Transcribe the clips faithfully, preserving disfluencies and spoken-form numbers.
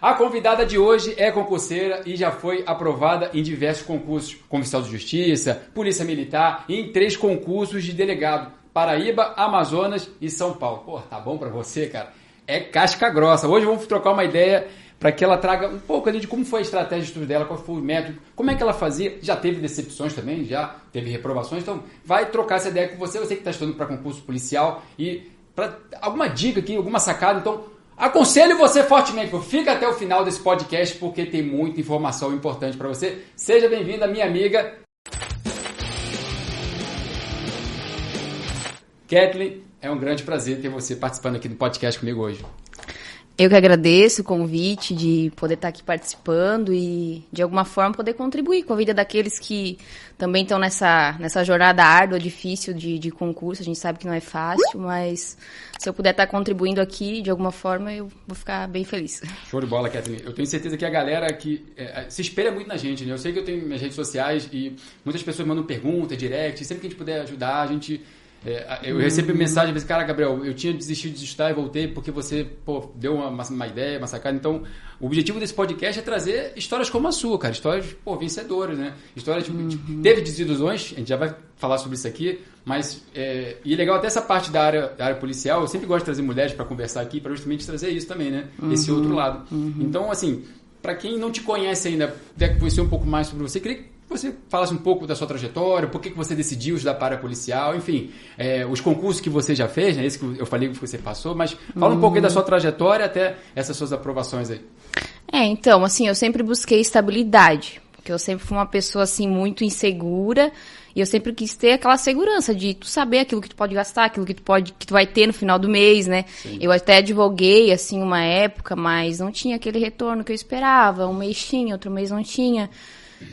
A convidada de hoje é concurseira e já foi aprovada em diversos concursos, como oficial de justiça, polícia militar e em três concursos de delegado, Paraíba, Amazonas e São Paulo. Pô, tá bom pra você, cara? É casca grossa. Hoje vamos trocar uma ideia para que ela traga um pouco ali de como foi a estratégia de estudo dela, qual foi o método, como é que ela fazia. Já teve decepções também, já teve reprovações, então vai trocar essa ideia com você, você que está estudando para concurso policial e para alguma dica aqui, alguma sacada, então... Aconselho você fortemente, fica até o final desse podcast porque tem muita informação importante para você. Seja bem-vinda, minha amiga Ketlyn, é um grande prazer ter você participando aqui do podcast comigo hoje. Eu que agradeço o convite de poder estar aqui participando e, de alguma forma, poder contribuir com a vida daqueles que também estão nessa, nessa jornada árdua, difícil de, de concurso. A gente sabe que não é fácil, mas se eu puder estar contribuindo aqui, de alguma forma, eu vou ficar bem feliz. Show de bola, Ketlyn. Eu tenho certeza que a galera que é, se espelha muito na gente, né? Eu sei que eu tenho minhas redes sociais e muitas pessoas mandam perguntas, direct, sempre que a gente puder ajudar, a gente... É, eu recebi uhum. mensagem, pensei, cara, Gabriel, eu tinha desistido de estudar e voltei porque você, pô, deu uma, uma ideia, uma sacada. Então, o objetivo desse podcast é trazer histórias como a sua, cara. Histórias, pô, vencedoras, né? Histórias, uhum. tipo, teve desilusões, a gente já vai falar sobre isso aqui, mas, é, e legal até essa parte da área, da área policial, eu sempre gosto de trazer mulheres para conversar aqui, para justamente trazer isso também, né? Uhum. Esse outro lado. Uhum. Então, assim, para quem não te conhece ainda, quer conhecer um pouco mais sobre você, queria que você falasse um pouco da sua trajetória, por que você decidiu estudar para policial, enfim, é, os concursos que você já fez, né? Esse que eu falei que você passou, mas fala uhum. um pouco aí da sua trajetória até essas suas aprovações aí. É, então, assim, eu sempre busquei estabilidade, porque eu sempre fui uma pessoa, assim, muito insegura, e eu sempre quis ter aquela segurança de tu saber aquilo que tu pode gastar, aquilo que tu, pode, que tu vai ter no final do mês, né? Sim. Eu até advoguei, assim, uma época, mas não tinha aquele retorno que eu esperava, um mês tinha, outro mês não tinha...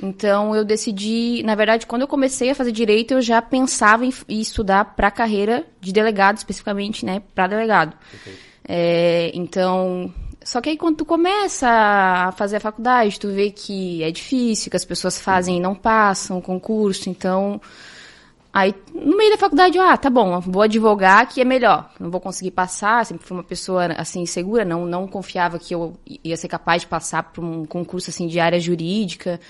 Então, eu decidi... Na verdade, quando eu comecei a fazer direito, eu já pensava em estudar para a carreira de delegado, especificamente, né? Para delegado. Okay. É, então... Só que aí, quando tu começa a fazer a faculdade, tu vê que é difícil, que as pessoas fazem e não passam o concurso. Então, aí, no meio da faculdade, eu, ah, tá bom, vou advogar que é melhor. Não vou conseguir passar, sempre fui uma pessoa, assim, insegura. Não, não confiava que eu ia ser capaz de passar por um concurso, assim, de área jurídica.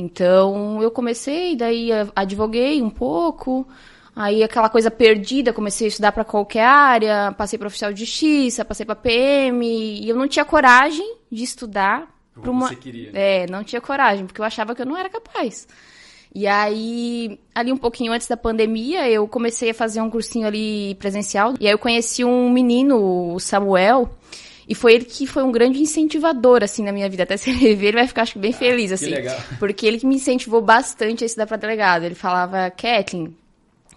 Então, eu comecei, daí advoguei um pouco, aí aquela coisa perdida, comecei a estudar para qualquer área, passei para oficial de justiça, passei para P M, e eu não tinha coragem de estudar para uma... Como você queria, né? É, não tinha coragem, porque eu achava que eu não era capaz. E aí, ali um pouquinho antes da pandemia, eu comecei a fazer um cursinho ali presencial, e aí eu conheci um menino, o Samuel, e foi ele que foi um grande incentivador, assim, na minha vida. Até se ele ver, ele vai ficar, acho que, bem ah, feliz, assim. Legal. Porque ele que me incentivou bastante a estudar pra delegado. Ele falava, Ketlyn,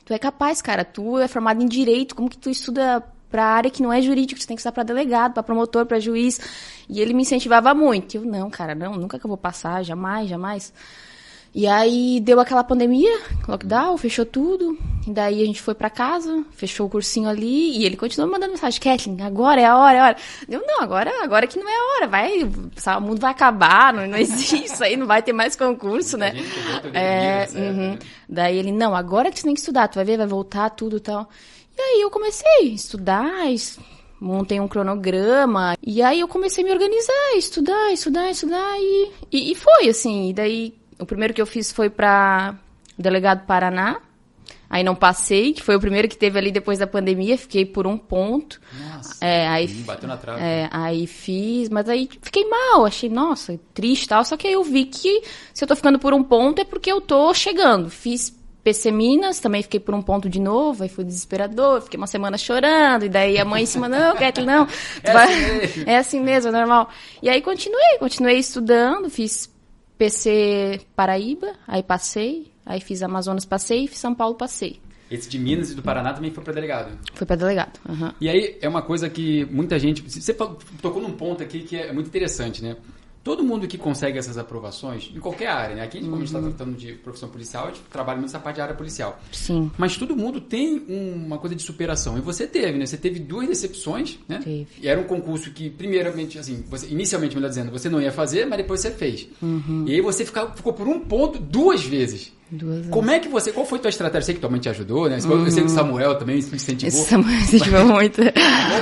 tu é capaz, cara, tu é formada em direito, como que tu estuda pra área que não é jurídica, tu tem que estudar pra delegado, pra promotor, pra juiz. E ele me incentivava muito. Eu, não, cara, não, nunca que eu vou passar, jamais, jamais. E aí deu aquela pandemia, lockdown, fechou tudo, e daí a gente foi pra casa, fechou o cursinho ali, e ele continuou me mandando mensagem, Ketlyn, agora é a hora, é a hora. Eu, não, agora, agora que não é a hora, vai, o mundo vai acabar, não, não existe isso aí, não vai ter mais concurso, né? É, uhum. Daí ele, não, agora que você tem que estudar, tu vai ver, vai voltar tudo e tal. E aí eu comecei a estudar, montei um cronograma, e aí eu comecei a me organizar, estudar, estudar, estudar, e, e, e foi, assim, e daí... O primeiro que eu fiz foi para o Delegado Paraná, aí não passei, que foi o primeiro que teve ali depois da pandemia, fiquei por um ponto. Nossa, é, aí, bateu na trave. É, aí fiz, mas aí fiquei mal, achei, nossa, triste e tal, só que aí eu vi que se eu tô ficando por um ponto é porque eu tô chegando. Fiz P C Minas, também fiquei por um ponto de novo, aí foi desesperador, fiquei uma semana chorando, e daí a mãe em cima, não, Ketlyn, não, é, vai... assim é assim mesmo, é normal. E aí continuei, continuei estudando, fiz... P C Paraíba, aí passei, aí fiz Amazonas, passei, e fiz São Paulo, passei. Esse de Minas e do Paraná também foi para delegado? Foi para delegado, uhum. E aí é uma coisa que muita gente... Você tocou num ponto aqui que é muito interessante, né? Todo mundo que consegue essas aprovações, em qualquer área, né? Aqui, como a gente está uhum. tratando de profissão policial, a gente trabalha nessa parte de área policial. Sim. Mas todo mundo tem uma coisa de superação. E você teve, né? Você teve duas decepções, né? Teve. E era um concurso que, primeiramente, assim, você, inicialmente, melhor dizendo, você não ia fazer, mas depois você fez. Uhum. E aí você fica, ficou por um ponto duas vezes. Duas Como horas. É que você... Qual foi a tua estratégia? Sei que tua mãe te ajudou, né? Uhum. Você e o Samuel também incentivou. Esse Samuel incentivou muito.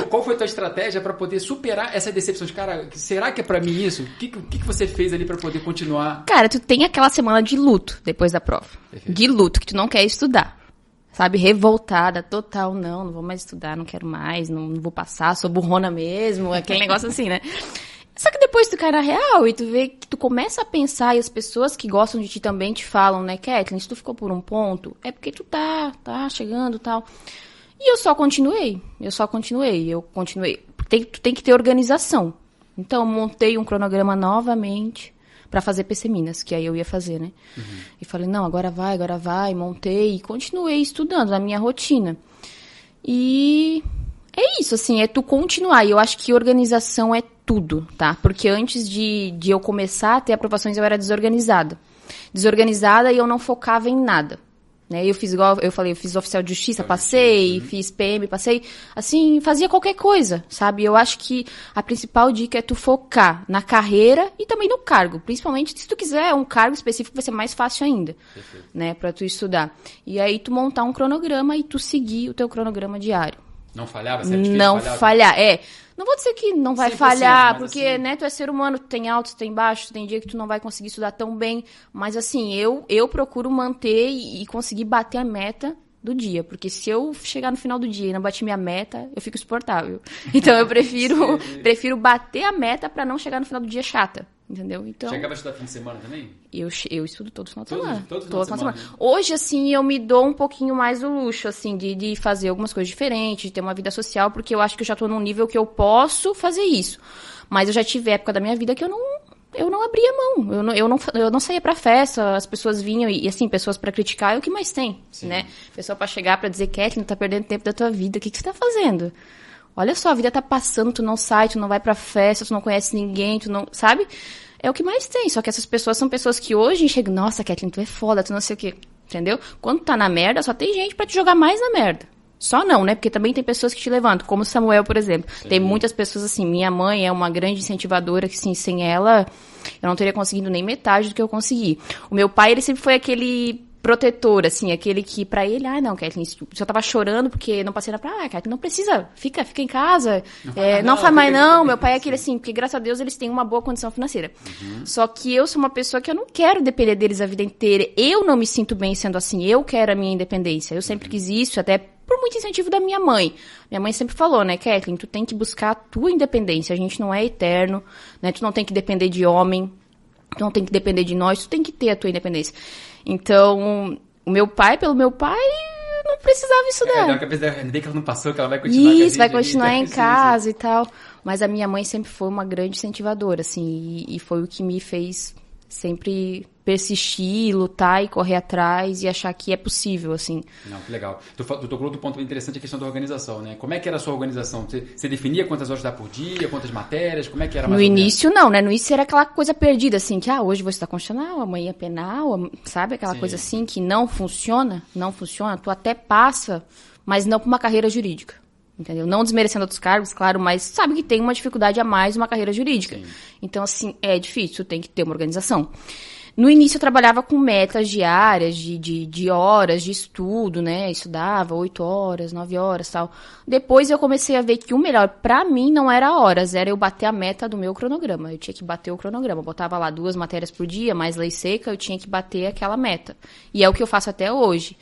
Qual foi a tua estratégia para poder superar essa decepção? De, cara, será que é para mim isso? O que, que, que você fez ali para poder continuar? Cara, tu tem aquela semana de luto depois da prova. Perfeito. De luto, que tu não quer estudar. Sabe? Revoltada, total, não, não vou mais estudar, não quero mais, não, não vou passar, sou burrona mesmo, aquele negócio assim, né? Só que depois tu cai na real e tu vê que tu começa a pensar e as pessoas que gostam de ti também te falam, né, Ketlyn, se tu ficou por um ponto, é porque tu tá, tá chegando e tal. E eu só continuei, eu só continuei, eu continuei. Tem, tu tem que ter organização. Então, eu montei um cronograma novamente pra fazer P C Minas, que aí eu ia fazer, né? Uhum. E falei, não, agora vai, agora vai, montei e continuei estudando na minha rotina. E é isso, assim, é tu continuar. E eu acho que organização é tudo, tá? Porque antes de, de eu começar a ter aprovações, eu era desorganizada. Desorganizada e eu não focava em nada. Né? Eu fiz igual, eu falei, eu fiz oficial de justiça, passei, uhum. fiz P M, passei. Assim, fazia qualquer coisa, sabe? Eu acho que a principal dica é tu focar na carreira e também no cargo. Principalmente se tu quiser um cargo específico, vai ser mais fácil ainda, uhum. né? Pra tu estudar. E aí tu montar um cronograma e tu seguir o teu cronograma diário. Não falhava? Você é difícil, não falhava. falhar, é. Não vou dizer que não vai falhar, porque, assim... né, tu é ser humano, tu tem alto, tu tem baixo, tu tem dia que tu não vai conseguir estudar tão bem, mas, assim, eu, eu procuro manter e, e conseguir bater a meta do dia, porque se eu chegar no final do dia e não bater minha meta, eu fico insuportável. Então, eu prefiro, prefiro bater a meta pra não chegar no final do dia chata. Entendeu? Então... Chegava a estudar fim de semana também? Eu, eu estudo todo final de todo, semana. Todo final de semana. semana. Hoje, assim, eu me dou um pouquinho mais o luxo, assim, de, de fazer algumas coisas diferentes, de ter uma vida social, porque eu acho que eu já tô num nível que eu posso fazer isso. Mas eu já tive época da minha vida que eu não, eu não abria mão. Eu não, eu, não, eu não saía pra festa, as pessoas vinham e, assim, pessoas pra criticar é o que mais tem, Sim. né? Pessoa pra chegar pra dizer, Ketlyn, tá perdendo tempo da tua vida, o que, que você tá fazendo? Olha só, a vida tá passando, tu não sai, tu não vai pra festa, tu não conhece ninguém, tu não... Sabe? É o que mais tem. Só que essas pessoas são pessoas que hoje enxergam... Nossa, Ketlyn, tu é foda, tu não sei o quê. Entendeu? Quando tu tá na merda, só tem gente pra te jogar mais na merda. Só não, né? Porque também tem pessoas que te levantam. Como o Samuel, por exemplo. Sim. Tem muitas pessoas assim... Minha mãe é uma grande incentivadora que, sim, sem ela... Eu não teria conseguido nem metade do que eu consegui. O meu pai, ele sempre foi aquele... protetor, assim, aquele que pra ele, ah, não, Ketlyn, só tava chorando porque não passei na praia, ah, Ketlyn, não precisa, fica, fica em casa, não, é, não, não faz mais não, meu pai é aquele assim, porque graças a Deus eles têm uma boa condição financeira, uhum. Só que eu sou uma pessoa que eu não quero depender deles a vida inteira, eu não me sinto bem sendo assim, eu quero a minha independência, eu sempre uhum. quis isso, até por muito incentivo da minha mãe. Minha mãe sempre falou, né, Ketlyn, tu tem que buscar a tua independência, a gente não é eterno, né, tu não tem que depender de homem, tu não tem que depender de nós, tu tem que ter a tua independência. Então, o meu pai, pelo meu pai, não precisava estudar. É, a cabeça dela, nem que ela não passou, que ela vai continuar. Isso, vai continuar em casa e tal. Mas a minha mãe sempre foi uma grande incentivadora, assim, e, e foi o que me fez sempre persistir, lutar e correr atrás e achar que é possível, assim. Não, que legal. Tu tocou do ponto interessante a questão da organização, né? Como é que era a sua organização? Você, você definia quantas horas dá por dia, quantas matérias, como é que era mais No início não, né? No início era aquela coisa perdida, assim, que ah, hoje vou estudar constitucional, amanhã é penal, sabe? Aquela Sim. coisa assim que não funciona, não funciona, tu até passa, mas não para uma carreira jurídica. Entendeu? Não desmerecendo outros cargos, claro, mas sabe que tem uma dificuldade a mais uma carreira jurídica. Sim. Então, assim, é difícil, tem que ter uma organização. No início, eu trabalhava com metas diárias, de, de, de horas de estudo, né? Estudava oito horas, nove horas e tal. Depois, eu comecei a ver que o melhor pra mim não era horas, era eu bater a meta do meu cronograma. Eu tinha que bater o cronograma. Eu botava lá duas matérias por dia, mais lei seca, eu tinha que bater aquela meta. E é o que eu faço até hoje.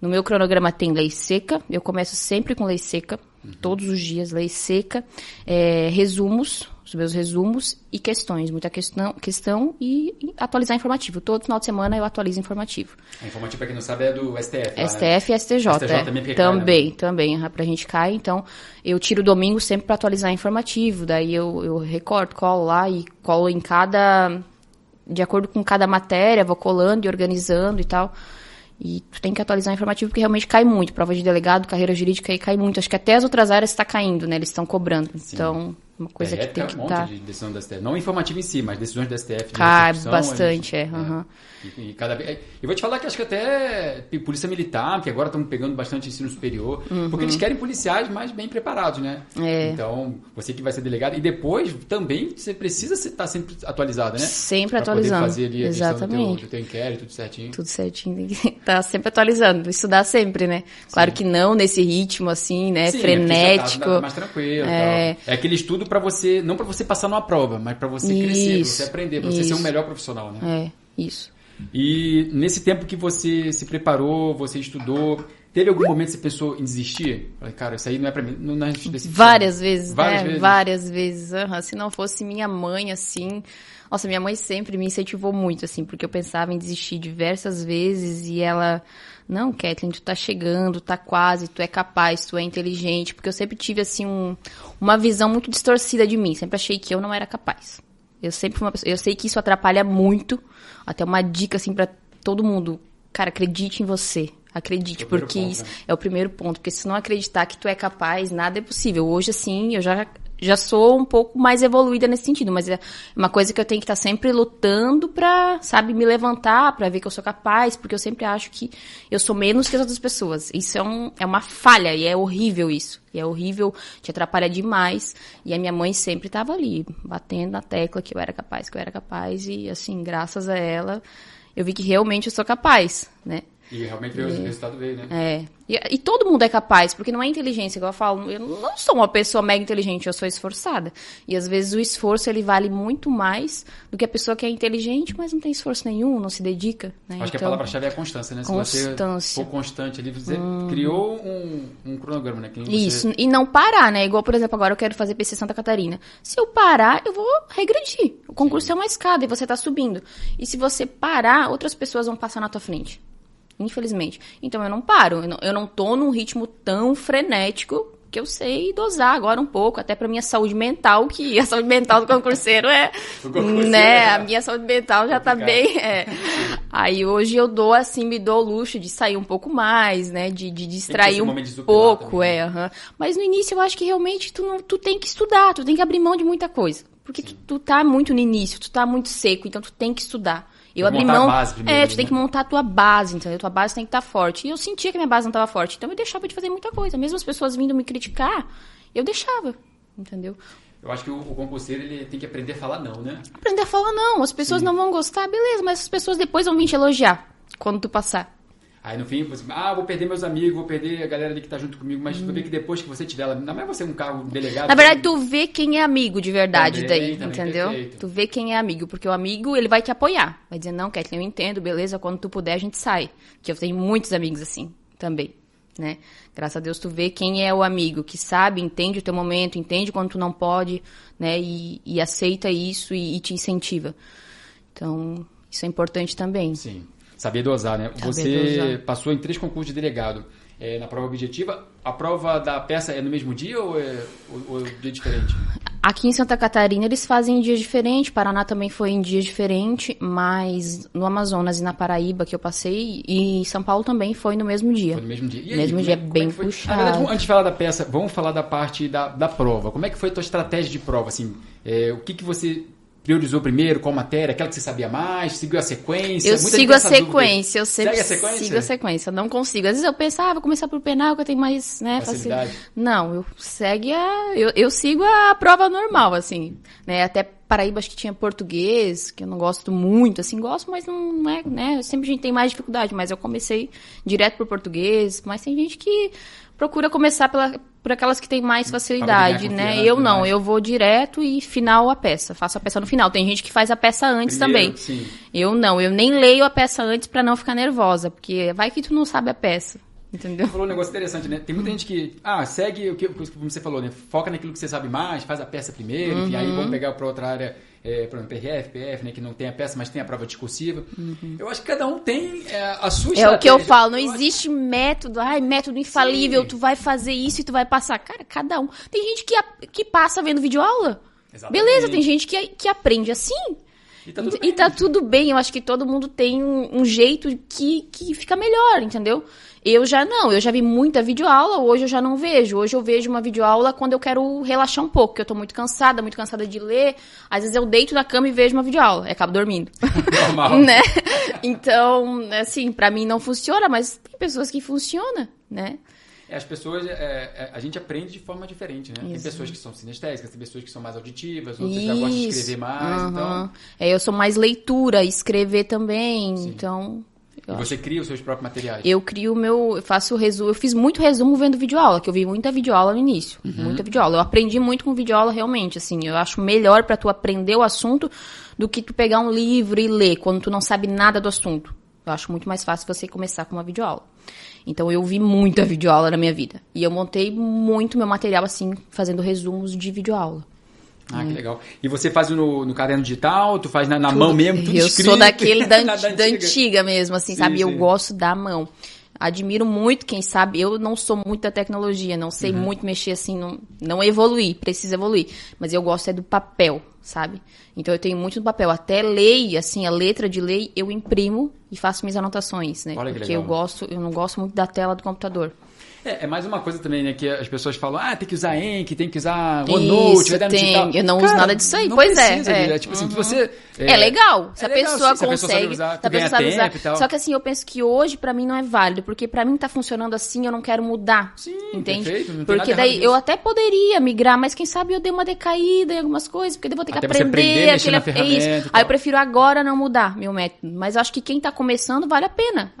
No meu cronograma tem lei seca, eu começo sempre com lei seca, uhum. todos os dias, lei seca, é, resumos, os meus resumos e questões, muita questão, questão e, e atualizar informativo. Todo final de semana eu atualizo informativo. A informativa, pra quem não sabe, é do S T F. S T F lá, né? E S T J. S T J é, também, é também, cai, né? também, pra gente cair. Então, eu tiro domingo sempre pra atualizar informativo, daí eu, eu recorto, colo lá e colo em cada... De acordo com cada matéria, vou colando e organizando e tal... E tu tem que atualizar informativo porque realmente cai muito. Prova de delegado, carreira jurídica aí cai muito. Acho que até as outras áreas está caindo, né? Eles estão cobrando. Sim. Então, Uma coisa P R F, que tem que estar... um monte tá... de decisão da S T F. Não informativa em si, mas decisões da S T F. De ah, bastante, é. é. Uhum. E, e cada vez... Eu vou te falar que acho que até polícia militar, que agora estão pegando bastante ensino superior, uhum. porque eles querem policiais mais bem preparados, né? É. Então, você que vai ser delegado. E depois, também, você precisa estar sempre atualizado, né? Sempre pra atualizando. Para poder fazer ali a Exatamente. questão do teu, do teu inquérito, tudo certinho. Tudo certinho. Tem que estar sempre atualizando. Estudar sempre, né? Claro Sim. que não nesse ritmo, assim, né? Sim, frenético. É mais tranquilo. É, tal. É aquele estudo para você, não para você passar numa prova, mas para você isso, crescer, pra você aprender, para você ser um melhor profissional, né? É, isso. E nesse tempo que você se preparou, você estudou, teve algum momento que você pensou em desistir? Falei, cara, isso aí não é para mim, não é desse Várias tipo, vezes, várias né? Vezes. Várias vezes. Uhum. Se não fosse minha mãe, assim... Nossa, minha mãe sempre me incentivou muito, assim, porque eu pensava em desistir diversas vezes e ela... Não, Ketlyn, tu tá chegando, tá quase, tu é capaz, tu é inteligente. Porque eu sempre tive, assim, um, uma visão muito distorcida de mim. Sempre achei que eu não era capaz. Eu sempre fui uma pessoa... Eu sei que isso atrapalha muito. Até uma dica, assim, pra todo mundo. Cara, acredite em você. Acredite, porque ponto, isso né? é o primeiro ponto. Porque se não acreditar que tu é capaz, nada é possível. Hoje, assim, eu já... Já sou um pouco mais evoluída nesse sentido, mas é uma coisa que eu tenho que estar sempre lutando pra, sabe, me levantar, pra ver que eu sou capaz, porque eu sempre acho que eu sou menos que as outras pessoas. Isso é, um, é uma falha e é horrível isso. E é horrível, te atrapalha demais. E a minha mãe sempre estava ali, batendo na tecla que eu era capaz, que eu era capaz. E, assim, graças a ela, eu vi que realmente eu sou capaz, né? E realmente o resultado veio, né? É. E, e todo mundo é capaz, porque não é inteligência, igual eu falo. Eu não sou uma pessoa mega inteligente, eu sou esforçada. E às vezes o esforço, ele vale muito mais do que a pessoa que é inteligente, mas não tem esforço nenhum, não se dedica, né? Acho então, que a palavra-chave é a constância, né? Se constância. Você for constante ali, você hum. criou um, um cronograma, né? Que Isso, você... e não parar, né? Igual, por exemplo, agora eu quero fazer P C Santa Catarina. Se eu parar, eu vou regredir. O concurso Sim. é uma escada e você tá subindo. E se você parar, outras pessoas vão passar na tua frente. Infelizmente. Então eu não paro, eu não, eu não tô num ritmo tão frenético que eu sei dosar agora um pouco, até pra minha saúde mental, que a saúde mental do concurseiro é, concurseiro né, é. a minha saúde mental já tá bem, é. Aí hoje eu dou assim, me dou o luxo de sair um pouco mais, né, de, de distrair um de pouco, é, uhum. mas no início eu acho que realmente tu, não, tu tem que estudar, tu tem que abrir mão de muita coisa, porque tu, tu tá muito no início, tu tá muito seco, então tu tem que estudar. Eu abri mão. Primeiro, é, tu né? tem que montar a tua base, entendeu? Tua base tem que estar forte. E eu sentia que minha base não estava forte. Então eu deixava de fazer muita coisa. Mesmo as pessoas vindo me criticar, eu deixava, entendeu? Eu acho que o, o concurseiro, ele tem que aprender a falar não, né? Aprender a falar não. As pessoas Sim. não vão gostar, beleza, mas as pessoas depois vão vir te elogiar quando tu passar. Aí no fim, você, ah, vou perder meus amigos, vou perder a galera ali que tá junto comigo, mas hum. tu vê que depois que você tiver ela, não é você um cargo delegado. Na verdade, tu vê quem é amigo de verdade também, daí, também, entendeu? Perfeito. Tu vê quem é amigo, porque o amigo, ele vai te apoiar. Vai dizer, não, Ketlyn, eu entendo, beleza, quando tu puder a gente sai. Que eu tenho muitos amigos assim, também, né? Graças a Deus, tu vê quem é o amigo, que sabe, entende o teu momento, entende quando tu não pode, né? E, e aceita isso e, e te incentiva. Então, isso é importante também. Sim. Saber dosar, né? Saber você dosar. Passou em três concursos de delegado. É, na prova objetiva, a prova da peça é no mesmo dia ou é, ou, ou é um dia diferente? Aqui em Santa Catarina eles fazem em dia diferente, Paraná também foi em dia diferente, mas no Amazonas e na Paraíba que eu passei, e São Paulo também foi no mesmo dia. Foi no mesmo dia. E aí, mesmo dia é bem é puxado. Na verdade, antes de falar da peça, vamos falar da parte da, da prova. Como é que foi a tua estratégia de prova? Assim, é, o que, que você... Priorizou primeiro qual matéria? Aquela que você sabia mais? Seguiu a sequência? Eu Muita sigo a sequência. Dúvida. Eu sempre a sequência? sigo a sequência. Eu não consigo. Às vezes eu penso, ah, vou começar por penal, que eu tenho mais, né, facilidade. facilidade. Não, eu, segue a, eu, eu sigo a prova normal, assim, né, até Paraíba acho que tinha português, que eu não gosto muito, assim, gosto, mas não é, né, sempre a gente tem mais dificuldade, mas eu comecei direto pro português, mas tem gente que procura começar pela, por aquelas que tem mais facilidade, né, eu não, eu vou direto e final a peça, faço a peça no final, tem gente que faz a peça antes primeiro, também, sim. eu não, eu nem leio a peça antes pra não ficar nervosa, porque vai que tu não sabe a peça. Entendeu? Você falou um negócio interessante, né? Tem muita gente que, ah, segue o que, o que você falou, né? Foca naquilo que você sabe mais, faz a peça primeiro, uhum. enfim, aí vamos pegar para outra área, é, para o P R F, P F, né? Que não tem a peça, mas tem a prova discursiva. Uhum. Eu acho que cada um tem é, a sua estratégia. É o que eu falo, não existe método, ai, método infalível, Sim. tu vai fazer isso e tu vai passar. Cara, cada um. Tem gente que, que passa vendo videoaula. Exatamente. Beleza, tem gente que, que aprende assim. E tá tudo bem. E tá tudo bem. Eu acho que todo mundo tem um, um jeito que, que fica melhor, entendeu? Eu já não, eu já vi muita videoaula, hoje eu já não vejo. Hoje eu vejo uma videoaula quando eu quero relaxar um pouco, que eu tô muito cansada, muito cansada de ler. Às vezes eu deito na cama e vejo uma videoaula, e acabo dormindo. Normal. Né? Então, assim, pra mim não funciona, mas tem pessoas que funcionam, né? As pessoas, é, a gente aprende de forma diferente, né? Isso. Tem pessoas que são sinestésicas, tem pessoas que são mais auditivas, outras Isso. já gostam de escrever mais, uhum. então... É, eu sou mais leitura, escrever também, Sim. então... E você cria os seus próprios materiais? Eu crio o meu, eu faço resumo, eu fiz muito resumo vendo videoaula, que eu vi muita videoaula no início, uhum. muita videoaula. Eu aprendi muito com videoaula realmente, assim, eu acho melhor pra tu aprender o assunto do que tu pegar um livro e ler, quando tu não sabe nada do assunto. Eu acho muito mais fácil você começar com uma videoaula. Então, eu vi muita videoaula na minha vida. E eu montei muito meu material, assim, fazendo resumos de videoaula. Ah, hum. que legal. E você faz no, no caderno digital? Tu faz na, na mão mesmo? Tudo eu escrito? Eu sou daquele da, da, antiga. da antiga mesmo, assim, sim, sabe? Sim. Eu gosto da mão. Admiro muito, quem sabe, eu não sou muito da tecnologia, não sei uhum. muito mexer assim, não, não evoluir, preciso evoluir, mas eu gosto é do papel, sabe? Então eu tenho muito do papel, até lei, assim, a letra de lei eu imprimo e faço minhas anotações, né? Olha que Porque legal. eu gosto, eu não gosto muito da tela do computador. É, é mais uma coisa também, né, que as pessoas falam, ah, tem que usar Enki, tem que usar OneNote, vai dar no digital. Eu não Cara, uso nada disso aí, não pois precisa, é. é. Tipo assim, uhum. você, é, é legal, se é a legal, pessoa sim, consegue, se a pessoa sabe usar. Tempo, usar. Só que assim, eu penso que hoje pra mim não é válido, porque pra mim tá funcionando assim, eu não quero mudar, sim, entende? Perfeito, não tem porque nada daí eu até poderia migrar, mas quem sabe eu dei uma decaída em algumas coisas, porque eu vou ter que até aprender, aprender aquele, é isso. Aí eu prefiro agora não mudar meu método, mas eu acho que quem tá começando vale a pena.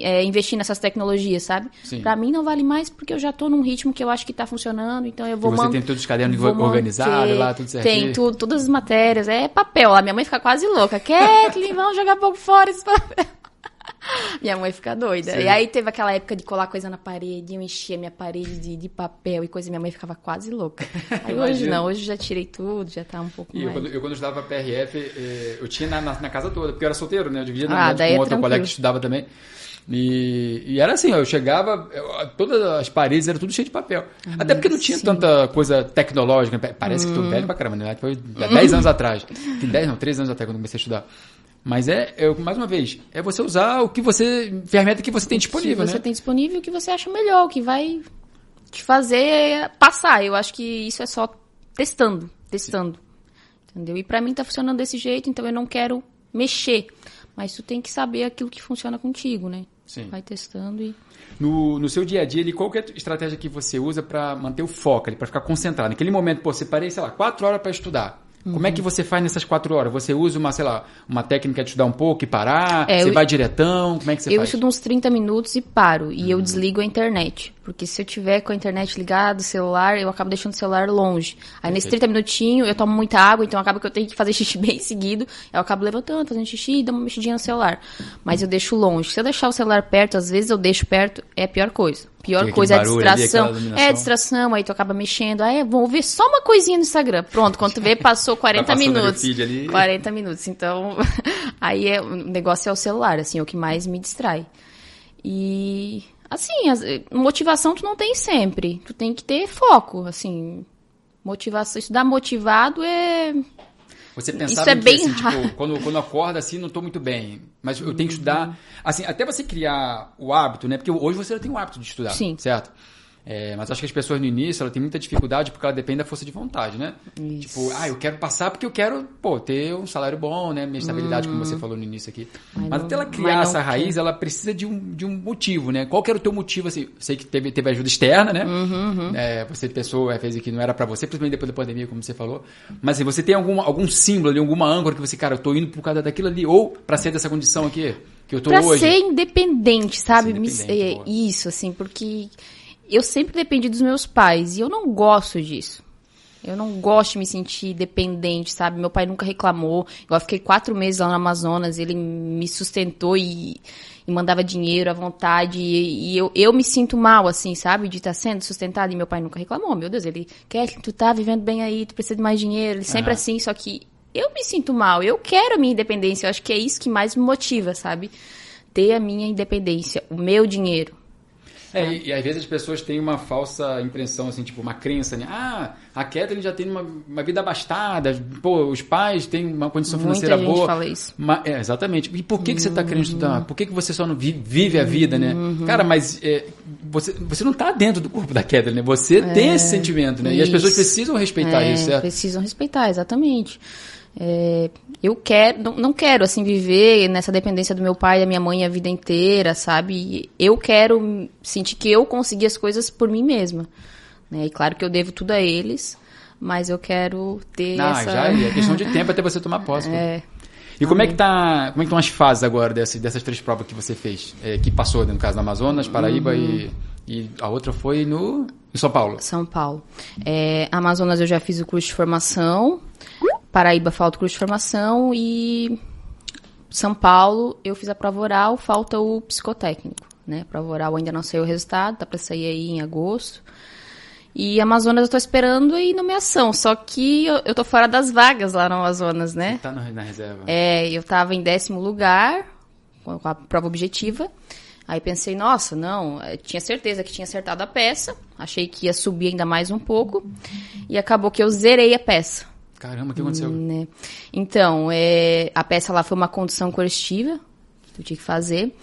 É, investir nessas tecnologias, sabe? Sim. Pra mim não vale mais porque eu já tô num ritmo que eu acho que tá funcionando, então eu vou... E você man... tem todos os cadernos organizados lá, tudo certinho? Tem tudo, todas as matérias, é papel lá. Minha mãe fica quase louca. Ketlyn, vamos jogar pouco fora esse papel. Minha mãe fica doida. Sim. E aí teve aquela época de colar coisa na parede, eu enchia minha parede de, de papel e coisa, minha mãe ficava quase louca. Aí hoje não, hoje já tirei tudo, já tá um pouco e mais... Eu quando, eu quando estudava pra P R F, eu tinha na, na, na casa toda, porque eu era solteiro, né? Eu dividia na ah, verdade, com é outra colega que estudava também. E, e era assim, ó, eu chegava, eu, todas as paredes eram tudo cheio de papel. Ah, Até porque não tinha sim. tanta coisa tecnológica. Parece hum. que tô velho pra caramba, né? Foi há dez anos atrás. dez não, três anos atrás quando eu comecei a estudar. Mas é, eu, mais uma vez, é você usar o que você, ferramenta que você tem disponível, né? O que você tem disponível, o que você acha melhor, o que vai te fazer passar. Eu acho que isso é só testando, testando. Sim. Entendeu? E pra mim tá funcionando desse jeito, então eu não quero mexer. Mas tu tem que saber aquilo que funciona contigo, né? Sim. Vai testando e... No, no seu dia a dia, ali, qual que é a estratégia que você usa para manter o foco, para ficar concentrado? Naquele momento, pô, você parei, sei lá, quatro horas para estudar. Uhum. Como é que você faz nessas quatro horas? Você usa uma, sei lá, uma técnica de estudar um pouco e parar? É, você eu... vai diretão? Como é que você eu faz? Eu estudo uns trinta minutos e paro. E uhum. eu desligo a internet. Porque se eu tiver com a internet ligada, o celular, eu acabo deixando o celular longe. Aí nesses trinta minutinhos, eu tomo muita água, então acaba que eu tenho que fazer xixi bem seguido. Eu acabo levantando, fazendo xixi e dou uma mexidinha no celular. Mas eu deixo longe. Se eu deixar o celular perto, às vezes eu deixo perto, é a pior coisa. Pior coisa é a distração. Ali, é a distração, aí tu acaba mexendo. Ah, é, vou ver só uma coisinha no Instagram. Pronto, quando tu vê, passou quarenta minutos. Ali. quarenta minutos. Então, aí é, o negócio é o celular, assim, é o que mais me distrai. E, assim, as, motivação tu não tem sempre. Tu tem que ter foco, assim. Motivação, estudar motivado é... Você pensava Isso é que, bem assim, tipo, quando, quando acorda assim, não estou muito bem, mas eu tenho que estudar, assim, até você criar o hábito, né? Porque hoje você já tem o hábito de estudar, Sim. certo? É, mas acho que as pessoas no início, ela tem muita dificuldade porque ela depende da força de vontade, né? Isso. Tipo, ah, eu quero passar porque eu quero, pô, ter um salário bom, né? Minha estabilidade, hum. como você falou no início aqui. Mas, mas até ela criar essa raiz, que... ela precisa de um, de um motivo, né? Qual que era o teu motivo, assim? Sei que teve, teve ajuda externa, né? Uhum, uhum. É, você pensou, é, fez aqui, não era pra você, principalmente depois da pandemia, como você falou. Mas assim, você tem algum, algum símbolo ali, alguma âncora que você, cara, eu tô indo por causa daquilo ali, ou pra sair dessa condição aqui, que eu tô pra hoje. Pra ser independente, sabe? Ser independente, Me, é, isso, assim, porque... Eu sempre dependi dos meus pais e eu não gosto disso. Eu não gosto de me sentir dependente, sabe? Meu pai nunca reclamou. Eu fiquei quatro meses lá no Amazonas, ele me sustentou e, e mandava dinheiro à vontade. E, e eu, eu me sinto mal, assim, sabe? De estar sendo sustentada e meu pai nunca reclamou. Meu Deus, ele quer que tu tá vivendo bem aí, tu precisa de mais dinheiro. Ele sempre uhum. assim, só que eu me sinto mal. Eu quero a minha independência. Eu acho que é isso que mais me motiva, sabe? Ter a minha independência, o meu dinheiro. É, né? e, e às vezes as pessoas têm uma falsa impressão, assim, tipo, uma crença, né? Ah, a Ketlyn já tem uma, uma vida abastada, pô, os pais têm uma condição Muita financeira gente boa. Fala isso. Mas, é, exatamente. E por que, uhum. que você está querendo estudar? Por que, que você só não vive, vive a vida, né? Uhum. Cara, mas é, você, você não está dentro do corpo da Ketlyn, né? Você é, tem esse sentimento, né? Isso. E as pessoas precisam respeitar é, isso, certo? Precisam respeitar, exatamente. É, eu quero, não, não quero assim viver nessa dependência do meu pai e da minha mãe a vida inteira, sabe? Eu quero sentir que eu consegui as coisas por mim mesma, né? E claro que eu devo tudo a eles, mas eu quero ter não, essa... já é questão de tempo até você tomar posse. É, e como é, que tá, como é que estão as fases agora dessas, dessas três provas que você fez? É, que passou, no caso, no Amazonas, Paraíba uhum. e, e a outra foi no em São Paulo. São Paulo. É, Amazonas eu já fiz o curso de formação... Paraíba, falta o curso de formação e São Paulo, eu fiz a prova oral, falta o psicotécnico, né? A prova oral ainda não saiu o resultado, tá para sair aí em agosto. E Amazonas eu tô esperando aí nomeação, só que eu, eu tô fora das vagas lá no Amazonas, né? Tá na reserva. É, eu tava em décimo lugar, com a prova objetiva. Aí pensei, nossa, não, eu tinha certeza que tinha acertado a peça, achei que ia subir ainda mais um pouco, e acabou que eu zerei a peça. Caramba, o que aconteceu? Né? Então, é, a peça lá foi uma condução coercitiva, que eu tinha que fazer,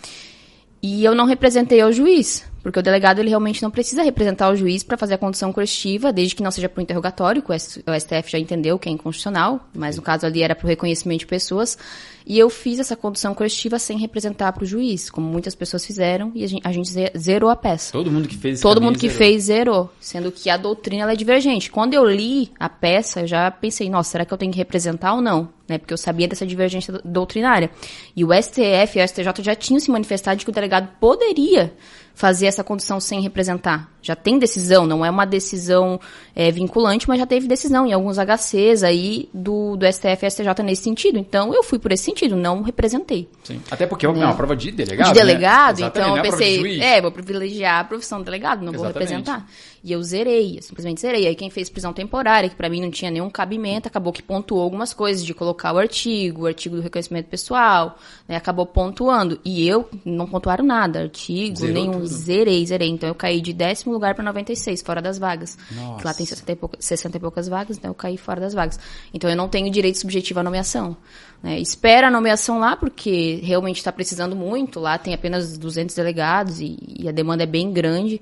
e eu não representei ao juiz, porque o delegado ele realmente não precisa representar o juiz para fazer a condução coercitiva, desde que não seja por interrogatório, que o S T F já entendeu que é inconstitucional, mas no caso ali era para o reconhecimento de pessoas, e eu fiz essa condução coercitiva sem representar para o juiz, como muitas pessoas fizeram, e a gente, a gente zerou a peça. Todo mundo que fez zerou. Todo mundo que zerou. fez zerou, sendo que a doutrina ela é divergente. Quando eu li a peça, eu já pensei, nossa, será que eu tenho que representar ou não? Né? Porque eu sabia dessa divergência doutrinária. E o S T F e o S T J já tinham se manifestado de que o delegado poderia fazer essa condução sem representar. Já tem decisão, não é uma decisão é, vinculante, mas já teve decisão em alguns H Cs aí do, do S T F e S T J nesse sentido. Então, eu fui por esse sentido, não representei. Sim. Até porque é uma prova de delegado, De delegado, né? Então eu pensei, é, vou privilegiar a profissão do delegado, não Exatamente. vou representar. E eu zerei, eu simplesmente zerei. Aí quem fez prisão temporária, que pra mim não tinha nenhum cabimento, acabou que pontuou algumas coisas de colocar o artigo, o artigo do reconhecimento pessoal, né? Acabou pontuando. E eu não pontuaram nada, artigo, Zerou nenhum. Tudo. Zerei, zerei. Então eu caí de décimo lugar pra noventa e seis, fora das vagas. Nossa. Lá tem sessenta e poucas vagas, então eu caí fora das vagas. Então eu não tenho direito subjetivo à nomeação. Né? Espera a nomeação lá, porque realmente está precisando muito. Lá tem apenas duzentos delegados e, e a demanda é bem grande.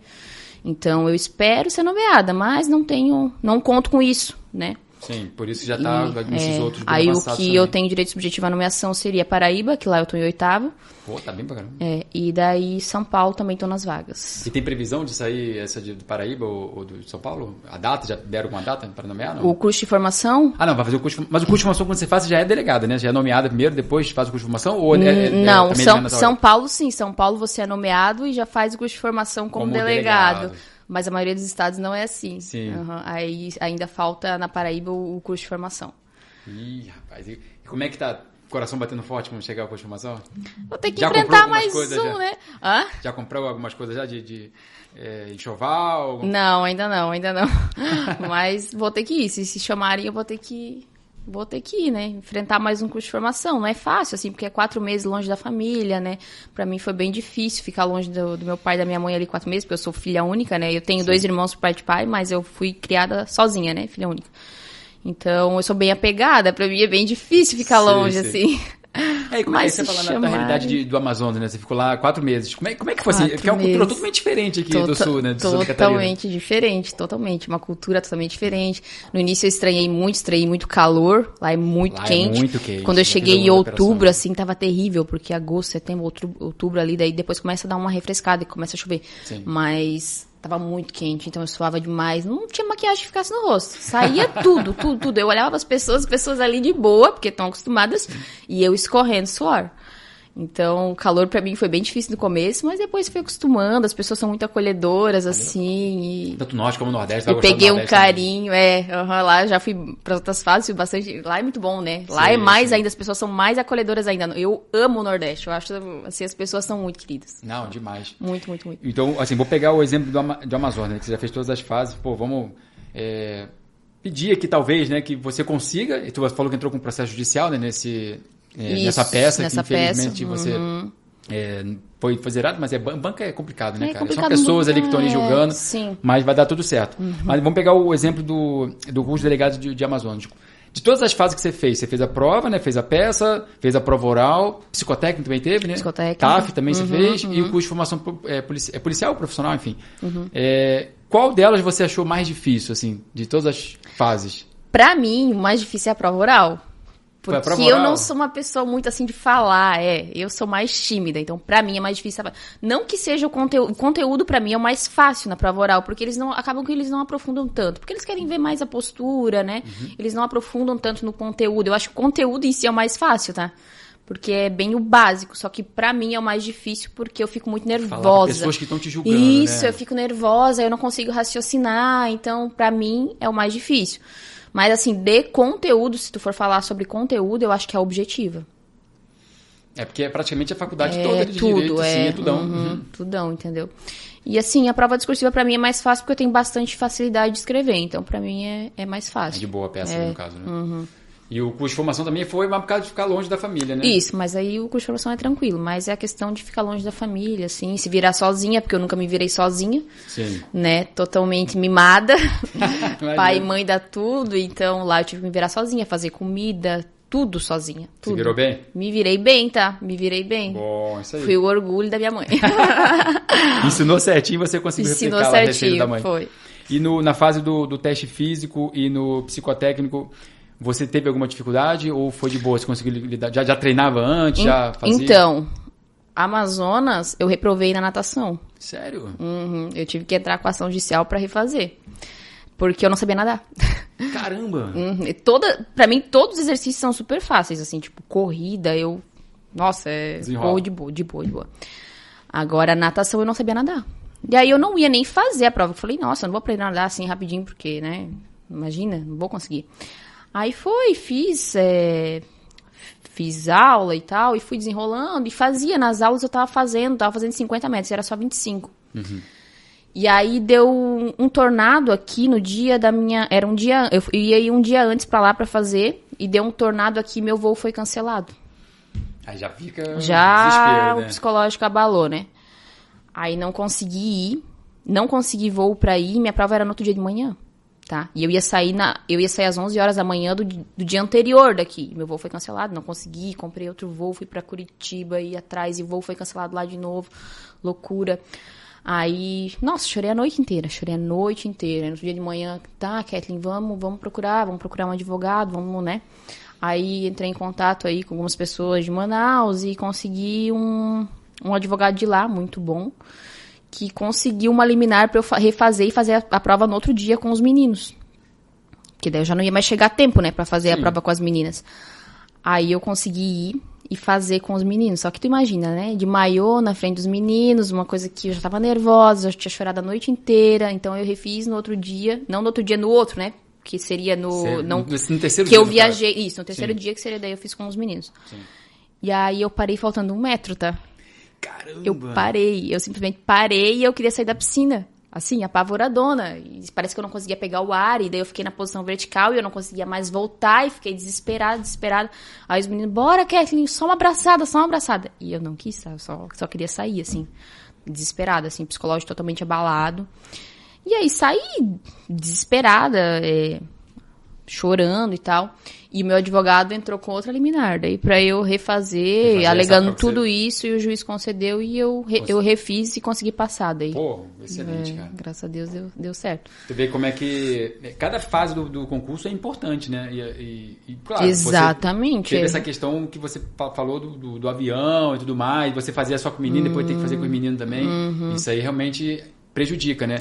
Então, eu espero ser nomeada, mas não tenho, não conto com isso, né? Sim, por isso já está nesses é, outros. Aí o que também. Eu tenho direito subjetivo à nomeação seria Paraíba, que lá eu estou em oitavo. Pô, tá bem pra caramba. É, e daí São Paulo também estou nas vagas. E tem previsão de sair essa de, do Paraíba ou, ou do São Paulo? A data? Já deram uma data para nomear? Não? O curso de formação? Ah, não, vai fazer o curso de, mas o curso de formação quando você faz já é delegada, né? Já é nomeada primeiro, depois faz o curso de formação? Ou é, é, não, é, São, São Paulo sim. São Paulo você é nomeado e já faz o curso de formação como, como delegado. delegado. Mas a maioria dos estados não é assim. Sim. Uhum. Aí ainda falta na Paraíba o curso de formação. Ih, rapaz. E como é que tá? Coração batendo forte quando chegar ao curso de formação? Vou ter que já enfrentar mais um, já, né? Hã? Já comprou algumas coisas já de, de é, enxoval? Algum... Não, ainda não, ainda não. Mas vou ter que ir. Se, se chamarem, eu vou ter que... Vou ter que ir, né? Enfrentar mais um curso de formação. Não é fácil, assim, porque é quatro meses longe da família, né? Pra mim foi bem difícil ficar longe do, do meu pai e da minha mãe ali quatro meses, porque eu sou filha única, né? Eu tenho Sim. dois irmãos por parte de pai, mas eu fui criada sozinha, né? Filha única. Então, eu sou bem apegada. Pra mim é bem difícil ficar sim, longe, sim. assim. É, e como mas é que você falando da realidade de, do Amazonas, né? Você ficou lá quatro meses. Como é, como é que foi assim? Porque é uma cultura totalmente diferente aqui Tota, do Sul, né? Do Santa Catarina. Totalmente diferente, totalmente. Uma cultura totalmente diferente. No início eu estranhei muito, estranhei muito calor. Lá é muito, lá quente. É muito quente. Quando eu cheguei em outubro, assim, tava terrível, porque agosto, setembro, outubro ali, daí depois começa a dar uma refrescada e começa a chover. Sim. Mas... Tava muito quente, então eu suava demais. Não tinha maquiagem que ficasse no rosto. Saía tudo, tudo, tudo. Eu olhava as pessoas, as pessoas ali de boa, porque estão acostumadas, e eu escorrendo suor. Então, o calor pra mim foi bem difícil no começo, mas depois fui acostumando. As pessoas são muito acolhedoras, assim. E... Tanto norte como nordeste. Tá eu peguei um carinho, também. é. Uhum, lá já fui para outras fases, fui bastante. Lá é muito bom, né? Lá sim, é mais sim. ainda, as pessoas são mais acolhedoras ainda. Eu amo o Nordeste, eu acho assim, as pessoas são muito queridas. Não, demais. Muito, muito, muito. Então, assim, vou pegar o exemplo do, Ama- do Amazonas, né? Que você já fez todas as fases. Pô, vamos... É, pedir aqui, talvez, né? Que você consiga... E tu falou que entrou com processo judicial, né? Nesse... É, Isso, nessa peça nessa que infelizmente peça. você uhum. É, foi, foi zerado, mas é, banca é complicado, né, é cara? Complicado, são pessoas ali que estão ali julgando, é, mas vai dar tudo certo. Uhum. Mas vamos pegar o exemplo do, do curso de delegado de, de Amazonas. De todas as fases que você fez, você fez a prova, né? Fez a peça, fez a prova oral, psicotécnico também teve, né? Psicotécnico. T A F também uhum, você fez, uhum. E o curso de formação é, policial, é policial profissional, enfim. Uhum. É, qual delas você achou mais difícil, assim, de todas as fases? Pra mim, o mais difícil é a prova oral. Porque eu não sou uma pessoa muito assim de falar, é. Eu sou mais tímida, então pra mim é mais difícil. Não que seja o conteúdo, o conteúdo pra mim é o mais fácil na prova oral, porque eles não, acabam que eles não aprofundam tanto, porque eles querem ver mais a postura, né? Uhum. Eles não aprofundam tanto no conteúdo. Eu acho que o conteúdo em si é o mais fácil, tá? Porque é bem o básico, só que pra mim é o mais difícil porque eu fico muito nervosa. Falar pra pessoas que estão te julgando, isso, né? Eu fico nervosa, eu não consigo raciocinar, então pra mim é o mais difícil. Mas, assim, de conteúdo, se tu for falar sobre conteúdo, eu acho que é a objetiva. É, porque é praticamente a faculdade é, toda de tudo, direito, é, sim, é tudão. Uhum, uhum. Tudão, entendeu? E, assim, a prova discursiva, pra mim, é mais fácil porque eu tenho bastante facilidade de escrever. Então, pra mim, é, é mais fácil. É de boa a peça, é, no caso, né? Uhum. E o curso de formação também foi uma bocada de ficar longe da família, né? Isso, mas aí o curso de formação é tranquilo. Mas é a questão de ficar longe da família, assim, se virar sozinha, porque eu nunca me virei sozinha. Sim. Né? Totalmente mimada. Pai e mãe dá tudo. Então, lá eu tive que me virar sozinha, fazer comida, tudo sozinha. Tudo. Se virou bem? Me virei bem, tá? Me virei bem. Bom, isso aí. Fui o orgulho da minha mãe. Ensinou certinho, você conseguiu replicar lá a receita da mãe. Foi. E no, na fase do, do teste físico e no psicotécnico... Você teve alguma dificuldade ou foi de boa? Você conseguiu lidar? Já, já treinava antes? Já fazia? Então, Amazonas, eu reprovei na natação. Sério? Uhum, eu tive que entrar com a ação judicial para refazer. Porque eu não sabia nadar. Caramba! Uhum, toda, pra mim, todos os exercícios são super fáceis, assim, tipo, corrida, eu... Nossa, é... Desenrola. De boa, de boa, de boa. Agora, natação, eu não sabia nadar. E aí, eu não ia nem fazer a prova. Eu falei, nossa, eu não vou aprender a nadar assim rapidinho, porque, né? Imagina, não vou conseguir. Aí foi, fiz, é, fiz aula e tal, e fui desenrolando, e fazia, nas aulas eu tava fazendo, tava fazendo cinquenta metros, era só vinte e cinco. Uhum. E aí deu um, um tornado aqui no dia da minha, era um dia, eu ia ir um dia antes pra lá pra fazer, e deu um tornado aqui, meu voo foi cancelado. Aí já fica já o né? psicológico abalou, né? Aí não consegui ir, não consegui voo pra ir, minha prova era no outro dia de manhã. Tá? E eu ia sair na, eu ia sair às onze horas da manhã do, do dia anterior daqui. Meu voo foi cancelado, não consegui, comprei outro voo, fui pra Curitiba, ia atrás, e o voo foi cancelado lá de novo. Loucura. Aí, nossa, chorei a noite inteira, chorei a noite inteira. Aí, no dia de manhã, tá, Ketlyn, vamos, vamos procurar, vamos procurar um advogado, vamos, né? Aí entrei em contato aí com algumas pessoas de Manaus e consegui um, um advogado de lá, muito bom. Que conseguiu uma liminar pra eu refazer e fazer a, a prova no outro dia com os meninos. Porque daí eu já não ia mais chegar a tempo, né? Pra fazer Sim. a prova com as meninas. Aí eu consegui ir e fazer com os meninos. Só que tu imagina, né? De maiô na frente dos meninos, uma coisa que eu já tava nervosa, eu já tinha chorado a noite inteira. Então eu refiz no outro dia. Não no outro dia, no outro, né? Que seria no... Sério? Não, no, no terceiro que dia. Que eu viajei. Cara. Isso, no terceiro Sim. dia, que seria daí eu fiz com os meninos. Sim. E aí eu parei faltando um metro, tá? Caramba. Eu parei, eu simplesmente parei e eu queria sair da piscina, assim, apavoradona, e parece que eu não conseguia pegar o ar, e daí eu fiquei na posição vertical e eu não conseguia mais voltar, e fiquei desesperada, desesperada, aí os meninos, bora Ketlyn, só uma abraçada, só uma abraçada, e eu não quis, sabe? Só, só queria sair, assim, desesperada, assim, psicológico totalmente abalado, e aí saí desesperada, é... chorando e tal, e meu advogado entrou com outra liminar, daí pra eu refazer, refazer alegando tudo você... isso, e o juiz concedeu, e eu, re, eu refiz e consegui passar daí. Pô, excelente, é, cara. Graças a Deus deu, deu certo. Você vê como é que cada fase do, do concurso é importante, né? E, e, e claro, exatamente. Você teve essa questão que você falou do, do, do avião e tudo mais, você fazia só com o menino, hum, depois tem que fazer com o menino também, uhum. Isso aí realmente prejudica, né?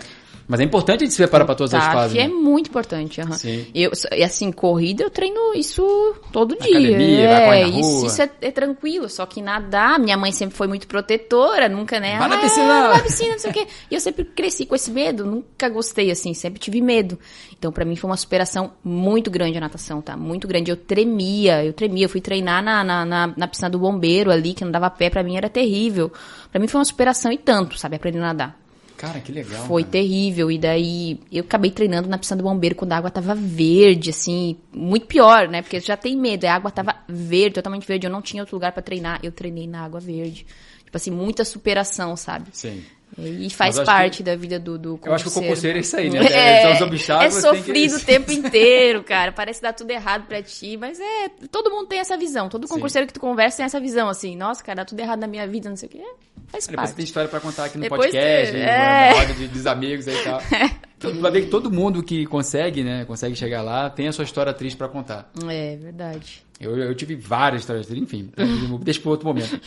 Mas é importante a gente se preparar para todas as fases. T A F é muito importante. Uhum. Sim. Eu, assim, corrida eu treino isso todo na dia. Academia, é, vai correr na rua. Isso, isso é, é tranquilo. Só que nadar, minha mãe sempre foi muito protetora, nunca, né? Vai na piscina. Vai ah, na piscina, não sei o quê. E eu sempre cresci com esse medo, nunca gostei, assim, sempre tive medo. Então, para mim, foi uma superação muito grande a natação, tá? Muito grande. Eu tremia, eu tremia. Eu fui treinar na, na, na, na piscina do bombeiro ali, que não dava pé, para mim era terrível. Para mim foi uma superação e tanto, sabe? Aprender a nadar. Cara, que legal. Foi cara. terrível. E daí eu acabei treinando na piscina do bombeiro quando a água tava verde, assim. Muito pior, né? Porque já tem medo. A água tava verde, totalmente verde. Eu não tinha outro lugar pra treinar. Eu treinei na água verde. Tipo assim, muita superação, sabe? Sim. E faz parte que, da vida do, do concurseiro. Eu acho que o concurseiro é isso aí, né? É, é, é sofrido o tempo inteiro, cara. Parece dar tudo errado pra ti, mas é... Todo mundo tem essa visão. Todo concurseiro Sim. que tu conversa tem essa visão, assim. Nossa, cara, dá tudo errado na minha vida, não sei o quê. Faz Depois parte. Você tem história pra contar aqui no Depois podcast, tem... é... na roda de, dos amigos aí e tal. Vai ver que todo mundo que consegue, né? Consegue chegar lá, tem a sua história triste pra contar. É, verdade. Eu, eu tive várias histórias tristes, enfim. Deixa para outro momento.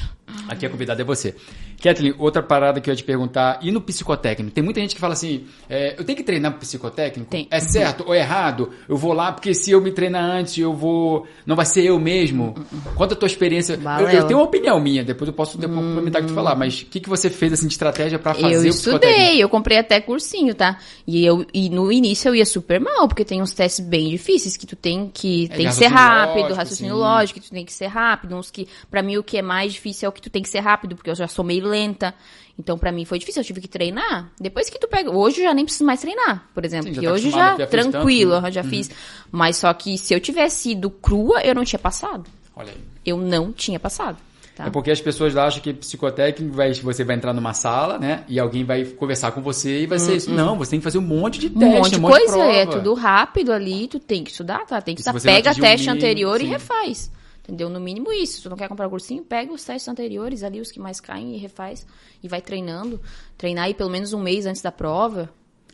Aqui a convidada é você. Ketlyn, outra parada que eu ia te perguntar. E no psicotécnico? Tem muita gente que fala assim, é, eu tenho que treinar pro psicotécnico? Tem. É certo uhum. ou errado? Eu vou lá porque se eu me treinar antes, eu vou... Não vai ser eu mesmo? Uhum. Quanto a tua experiência... Eu, eu tenho uma opinião minha, depois eu posso depois uhum. complementar o que tu falar. Mas o que, que você fez assim, de estratégia para fazer eu o psicotécnico? Eu estudei, eu comprei até cursinho, tá? E, eu, e no início eu ia super mal, porque tem uns testes bem difíceis que tu tem que, é, tem que ser rápido, raciocínio. Lógico que tu tem que ser rápido, uns que, pra mim o que é mais difícil é o que tu tem que ser rápido, porque eu já sou meio lenta, então pra mim foi difícil, eu tive que treinar, depois que tu pega, hoje eu já nem preciso mais treinar, por exemplo, Sim, já porque tá hoje já, já tranquilo, tanto, né? já uhum. fiz, mas só que se eu tivesse ido crua, eu não tinha passado, Olha aí. eu não tinha passado. Tá. É porque as pessoas acham que psicotécnico vai, você vai entrar numa sala, né? E alguém vai conversar com você e vai hum, ser isso. Hum. Não, você tem que fazer um monte de teste, um monte de um monte coisa. De prova. É tudo rápido ali, tu tem que estudar, tá? Tem que estudar. Pega teste um mínimo, anterior sim. e refaz. Entendeu? No mínimo isso. Se tu não quer comprar cursinho, pega os testes anteriores ali, os que mais caem e refaz. E vai treinando. Treinar aí pelo menos um mês antes da prova.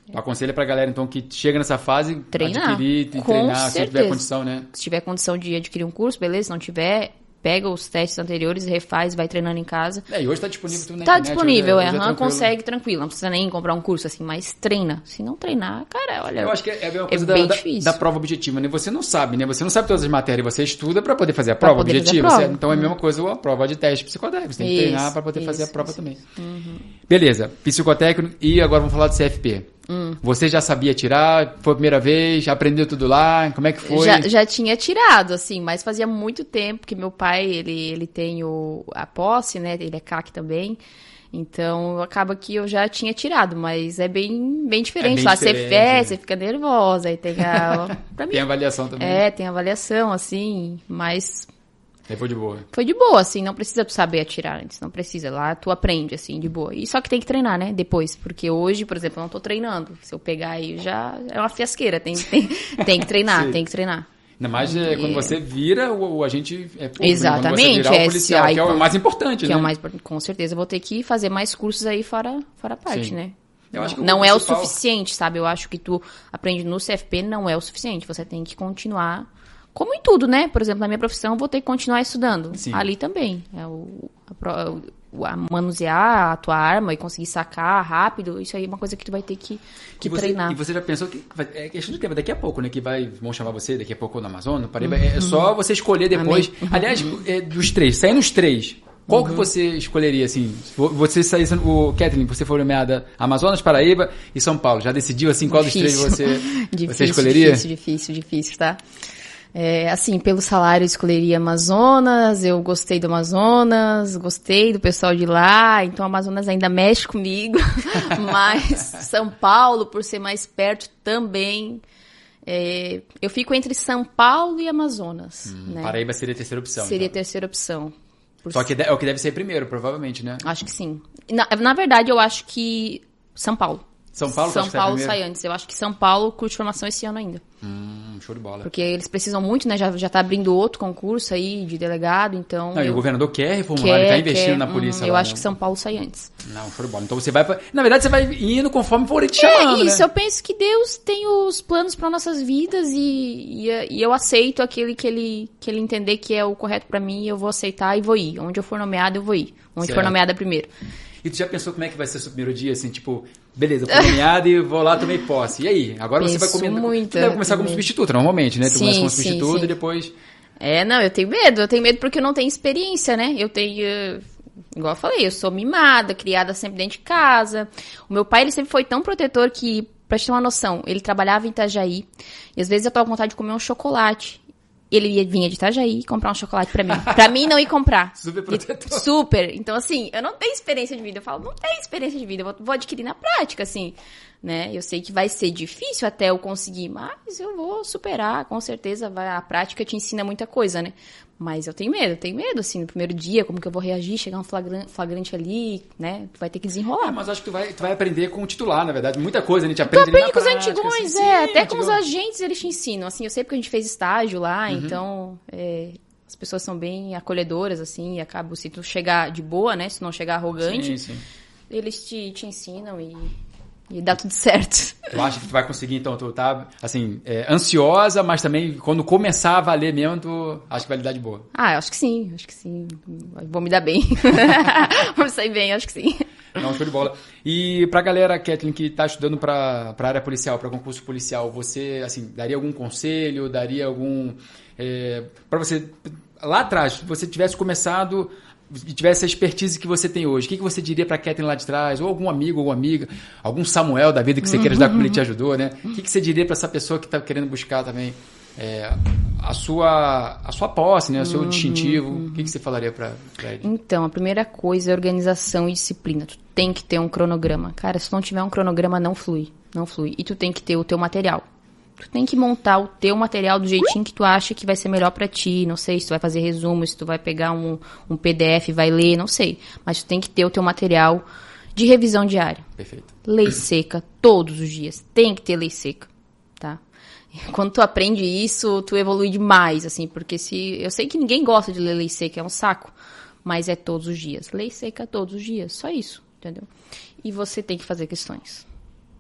Eu aconselho pra galera, então, que chega nessa fase, treinar. adquirir, com treinar, certeza. Se tiver condição, né? Se tiver condição de adquirir um curso, beleza. Se não tiver... Pega os testes anteriores, refaz, vai treinando em casa. É, e hoje tá disponível tudo na tá internet. Tá disponível, hoje, é, hoje é tranquilo. Consegue tranquilo. Não precisa nem comprar um curso, assim, mas treina. Se não treinar, cara, olha... Eu acho que é a mesma coisa é da, da, da prova objetiva, né? Você não sabe, né? Você não sabe todas as matérias, você estuda pra poder fazer a pra prova objetiva. A prova. Você, então é a mesma coisa a prova de teste psicotécnico. Você tem que isso, treinar pra poder isso, fazer a prova isso, também. Isso. Uhum. Beleza, psicotécnico e agora vamos falar do C F P. Hum. Você já sabia tirar? Foi a primeira vez? Já aprendeu tudo lá? Como é que foi? Já, já tinha tirado, assim, mas fazia muito tempo que meu pai, ele, ele tem o, a posse, né? Ele é C A C também. Então, acaba que eu já tinha tirado, mas é bem, bem diferente. É bem lá diferente, você, é, né? Você fica nervosa, aí tem a... Pra mim, tem avaliação também. É, tem avaliação, assim, mas... Aí foi de boa. Foi de boa, assim, não precisa tu saber atirar antes, não precisa, lá tu aprende, assim, de boa. E só que tem que treinar, né, depois, porque hoje, por exemplo, eu não tô treinando, se eu pegar aí já é uma fiasqueira, tem, tem, tem que treinar, tem que treinar. Ainda mais é, quando você vira o, o agente é público, Exatamente, quando você virar o policial, S A, que é o mais importante, que né? É o mais, com certeza, eu vou ter que fazer mais cursos aí fora, fora a parte, Sim. né? Eu acho que não é o suficiente, sabe, eu acho que tu aprende no C F P não é o suficiente, você tem que continuar... Como em tudo, né? Por exemplo, na minha profissão, eu vou ter que continuar estudando. Sim. Ali também. É o, a, o, a manusear a tua arma e conseguir sacar rápido, isso aí é uma coisa que tu vai ter que, que e você, treinar. E você já pensou que... Vai, é questão de tempo, daqui a pouco, né? Que vai, vão chamar você daqui a pouco no Amazonas, Paraíba. Uhum. É só você escolher depois. Amém. Aliás, é, dos três, saindo os três... Qual uhum. que você escolheria, assim? Você saísse, o Ketlyn, você foi nomeada Amazonas, Paraíba e São Paulo. Já decidiu, assim, qual difícil. Dos três você, difícil, você escolheria? Difícil, difícil, difícil, tá? É, assim, pelo salário eu escolheria Amazonas, eu gostei do Amazonas, gostei do pessoal de lá, então Amazonas ainda mexe comigo, mas São Paulo, por ser mais perto, também... É, eu fico entre São Paulo e Amazonas. Hum, né? Paraíba seria a terceira opção. Seria então. a terceira opção. Só que é o que deve ser primeiro, provavelmente, né? Acho que sim. Na, na verdade, eu acho que São Paulo. São Paulo, São Paulo sai antes. Eu acho que São Paulo curte formação esse ano ainda. Hum, show de bola. Porque eles precisam muito, né? Já, já tá abrindo outro concurso aí de delegado, então... Não, eu... e o governador quer reformular, quer, ele tá investindo quer, na polícia. Hum, eu lá, acho né? que São Paulo sai antes. Não, show de bola. Então você vai pra... Na verdade, você vai indo conforme for ele te chamando, É isso, né? Eu penso que Deus tem os planos para nossas vidas e, e, e eu aceito aquele que ele, que ele entender que é o correto para mim, eu vou aceitar e vou ir. Onde eu for nomeada, eu vou ir. Onde certo. for nomeada primeiro. E tu já pensou como é que vai ser o seu primeiro dia, assim, tipo... Beleza, fui nomeada e vou lá, tomei posse. E aí? Agora Penso você vai muito, tu deve começar também. Como substituto, normalmente, né? Tu sim, começa como substituto sim, sim. e depois... É, não, eu tenho medo. Eu tenho medo porque eu não tenho experiência, né? Eu tenho... Igual eu falei, eu sou mimada, criada sempre dentro de casa. O meu pai, ele sempre foi tão protetor que, pra te ter uma noção, ele trabalhava em Itajaí. E às vezes eu tava com vontade de comer um chocolate. ele ia vir de Itajaí comprar um chocolate pra mim. Pra mim não ir comprar. Super protetor. Super. Então, assim, eu não tenho experiência de vida. Eu falo, não tenho experiência de vida. Eu vou adquirir na prática, assim, né? Eu sei que vai ser difícil até eu conseguir, mas eu vou superar. Com certeza, vai, a prática te ensina muita coisa, né? Mas eu tenho medo, eu tenho medo, assim, no primeiro dia, como que eu vou reagir, chegar um flagrante, flagrante ali, né? Tu vai ter que desenrolar. É, mas acho que tu vai, tu vai aprender com o titular, na verdade. Muita coisa, a gente aprende, aprende ali na com prática, os antigões, assim, é. Sim, até antigão. Com os agentes eles te ensinam. Assim, eu sei porque a gente fez estágio lá, uhum. Então é, as pessoas são bem acolhedoras, assim, e acaba, se tu chegar de boa, né? Se não chegar arrogante, sim, sim. Eles te, te ensinam e... E dá tudo certo. Tu acha que tu vai conseguir, então, tu tá, assim, é, ansiosa, mas também, quando começar a valer mesmo, tu acha que vai lidar de boa? Ah, eu acho que sim, acho que sim. Vou me dar bem. Vou sair bem, acho que sim. Não, show de bola. E pra galera, Ketlyn, que tá estudando pra, pra área policial, pra concurso policial, você, assim, daria algum conselho, daria algum... É, pra você, lá atrás, você tivesse começado... e tivesse a expertise que você tem hoje, o que, que você diria para a Ketlyn lá de trás? Ou algum amigo ou amiga, algum Samuel da vida que você queira ajudar como ele te ajudou, né? O que, que você diria para essa pessoa que está querendo buscar também é, a, sua, a sua posse, né? O seu uhum, distintivo? Uhum. O que, que você falaria para ele? Então, a primeira coisa é organização e disciplina. Tu tem que ter um cronograma. Cara, se não tiver um cronograma, não flui. Não flui. E tu tem que ter o teu material. Tu tem que montar o teu material do jeitinho que tu acha que vai ser melhor pra ti. Não sei se tu vai fazer resumo, se tu vai pegar um, um P D F e vai ler, não sei. Mas tu tem que ter o teu material de revisão diária. Perfeito. Lei seca todos os dias. Tem que ter lei seca, tá? Quando tu aprende isso, tu evolui demais, assim. Porque se... Eu sei que ninguém gosta de ler lei seca, é um saco. Mas é todos os dias. Lei seca todos os dias. Só isso, entendeu? E você tem que fazer questões.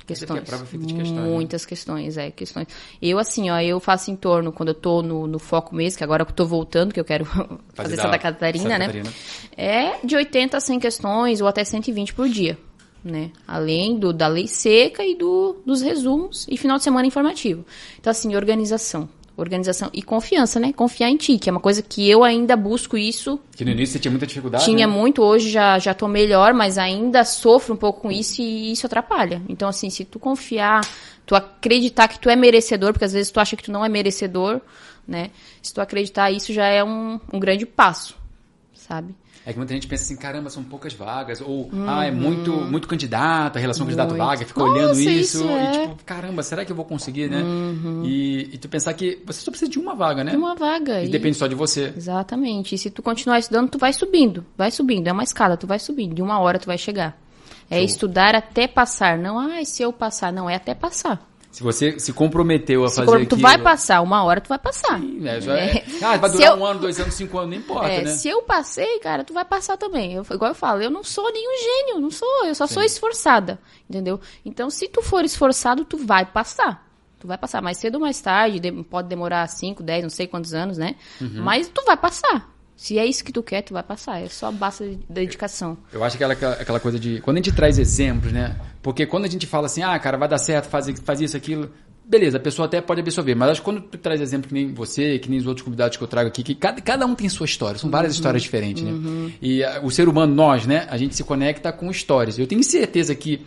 Questões, prova feita de questões, muitas né? questões, é, questões. Eu, assim, ó, eu faço em torno, quando eu tô no, no foco mesmo, que agora eu tô voltando, que eu quero fazer, fazer Santa Catarina, Santa né? Catarina. É de oitenta a cem questões, ou até cento e vinte por dia, né? Além do, da lei seca e do, dos resumos, e final de semana informativo. Então, assim, organização. Organização e confiança, né? Confiar em ti, que é uma coisa que eu ainda busco isso. Que no início você tinha muita dificuldade, Tinha né? muito, hoje já, já tô melhor, mas ainda sofro um pouco com isso e isso atrapalha. Então, assim, se tu confiar, tu acreditar que tu é merecedor, porque às vezes tu acha que tu não é merecedor, né? Se tu acreditar, isso já é um, um grande passo, sabe? É que muita gente pensa assim, caramba, são poucas vagas, ou, uhum. ah, é muito, muito candidato, a relação candidato-vaga, fica Nossa, olhando isso, isso é. E tipo, caramba, será que eu vou conseguir, né? Uhum. E, e tu pensar que você só precisa de uma vaga, né? De uma vaga. E, e depende só de você. Exatamente. E se tu continuar estudando, tu vai subindo, vai subindo, é uma escada, tu vai subindo, de uma hora tu vai chegar. É Show. Estudar até passar, não, ah, se eu passar, não, é até passar. Se você se comprometeu a se fazer aquilo... Tu vai passar, uma hora tu vai passar. Sim, é, já é. Ah, vai durar eu... um ano, dois anos, cinco anos, não importa, é, né? Se eu passei, cara, tu vai passar também. Eu, igual eu falo, eu não sou nenhum gênio, não sou, eu só Sim. sou esforçada, entendeu? Então, se tu for esforçado, tu vai passar. Tu vai passar mais cedo ou mais tarde, pode demorar cinco, dez, não sei quantos anos, né? Uhum. Mas tu vai passar. Se é isso que tu quer, tu vai passar. É só basta de dedicação. Eu, eu acho que aquela, aquela coisa de... Quando a gente traz exemplos, né? Porque quando a gente fala assim, ah, cara, vai dar certo, faz, faz isso, aquilo... Beleza, a pessoa até pode absorver. Mas acho que quando tu traz exemplos que nem você, que nem os outros convidados que eu trago aqui, que cada, cada um tem sua história. São várias uhum, histórias diferentes, né? Uhum. E a, o ser humano, nós, né? A gente se conecta com histórias. Eu tenho certeza que...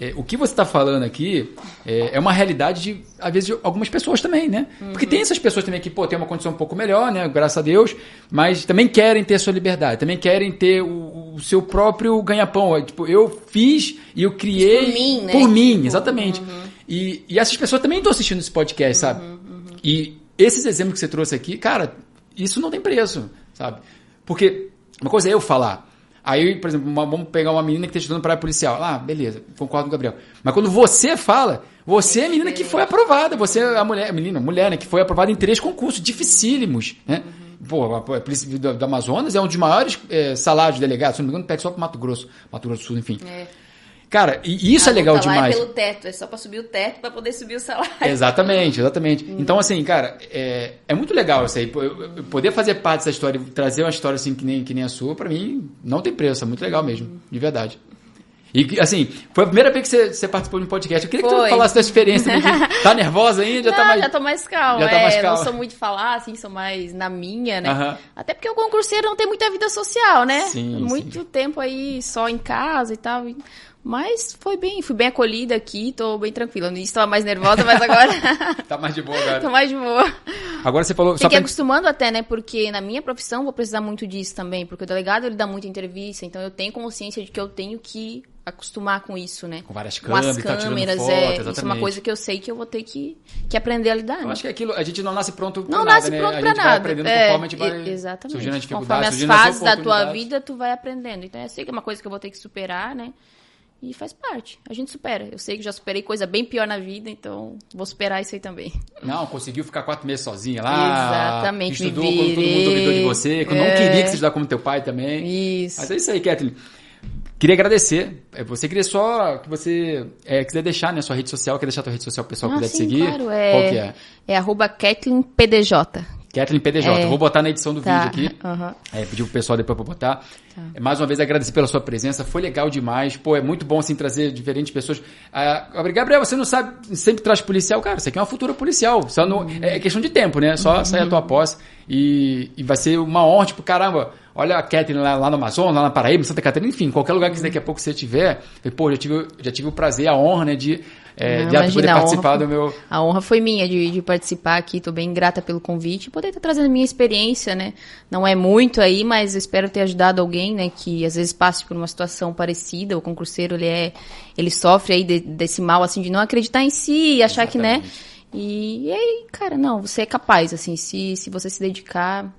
É, o que você está falando aqui é, é uma realidade de, às vezes, de algumas pessoas também, né? Uhum. Porque tem essas pessoas também que, pô, tem uma condição um pouco melhor, né? Graças a Deus, mas também querem ter a sua liberdade, também querem ter o, o seu próprio ganha-pão. Tipo, eu fiz e eu criei... Por mim, né? Por mim, exatamente. Uhum. E, e essas pessoas também estão assistindo esse podcast, sabe? Uhum, uhum. E esses exemplos que você trouxe aqui, cara, isso não tem preço, sabe? Porque uma coisa é eu falar... Aí, por exemplo, uma, vamos pegar uma menina que está estudando para a área policial. Ah, beleza, concordo com o Gabriel. Mas quando você fala, você é a menina que foi aprovada, você é a mulher, a menina, a mulher, né, que foi aprovada em três concursos dificílimos, né? Uhum. Pô, a polícia do Amazonas é um dos maiores é, salários de delegados, se não me engano, pede só para Mato Grosso, Mato Grosso do Sul, enfim. É. Cara, e isso ah, é legal demais. É pelo teto, é só para subir o teto para poder subir o salário. Exatamente, exatamente. Hum. Então, assim, cara, é, é muito legal isso aí. Eu poder fazer parte dessa história, trazer uma história assim que nem, que nem a sua, para mim, não tem preço. É muito legal mesmo, de verdade. E, assim, foi a primeira vez que você, você participou de um podcast. Eu queria foi. que você falasse da experiência. Tá nervosa ainda? Não, tá mais, já tô mais calma. Já é, tá mais calma. Não sou muito de falar, assim, sou mais na minha, né? Uh-huh. Até porque o concurseiro não tem muita vida social, né? Sim, muito sim. tempo aí só em casa e tal. Mas foi bem, fui bem acolhida aqui, tô bem tranquila. No início tava mais nervosa, mas agora... tá mais de boa, cara. Tô mais de boa. Agora você falou... Fiquei pra... acostumando até, né? Porque na minha profissão vou precisar muito disso também, porque o delegado, ele dá muita entrevista, então eu tenho consciência de que eu tenho que acostumar com isso, né? Com várias câmeras, com as câmeras, tá, é, foto, isso é uma coisa que eu sei que eu vou ter que, que aprender a lidar, né? Eu acho que aquilo, a gente não nasce pronto pra não nada, nasce né? pronto a pra gente nada. Vai aprendendo é, conforme a gente vai exatamente. Surgindo a dificuldade, surgindo as fases da tua vida, tu vai aprendendo. Então eu sei que é uma coisa que eu vou ter que superar, né? E faz parte, a gente supera. Eu sei que já superei coisa bem pior na vida, então vou superar isso aí também. Não, conseguiu ficar quatro meses sozinha lá. Exatamente, estudou quando todo mundo duvidou de você, quando é... não queria que você estudasse como teu pai também. Isso. Mas é isso aí, Ketlyn. Queria agradecer. Você queria só que você é, quiser deixar, né, sua rede social, quer deixar sua rede social, o pessoal ah, puder sim, te seguir? Claro, é... Qual que é? É arroba Ketlyn P D J. Ketlyn P D J, é, eu vou botar na edição do tá, vídeo aqui, uh-huh. é, pedir pro pessoal depois pra botar. Tá. Mais uma vez, agradecer pela sua presença, foi legal demais, pô, é muito bom, assim, trazer diferentes pessoas. Ah, Gabriel, você não sabe, sempre traz policial, cara, você aqui é uma futura policial, só não, uhum. é questão de tempo, né, só uhum. sair a tua posse e, e vai ser uma honra, tipo, caramba, olha a Ketlyn lá, lá no Amazonas, lá na Paraíba, Santa Catarina, enfim, qualquer lugar que uhum. daqui a pouco você tiver, pô, já tive, já tive o prazer, a honra, né, de... É, não, de imagina, poder participar do meu... A honra foi minha de, de participar aqui, estou bem grata pelo convite e poder estar trazendo a minha experiência, né? Não é muito aí, mas espero ter ajudado alguém, né? Que às vezes passe por uma situação parecida, o concurseiro, ele é, ele sofre aí de, desse mal, assim, de não acreditar em si e achar exatamente. Que, né? E, e aí, cara, não, você é capaz, assim, se, se você se dedicar,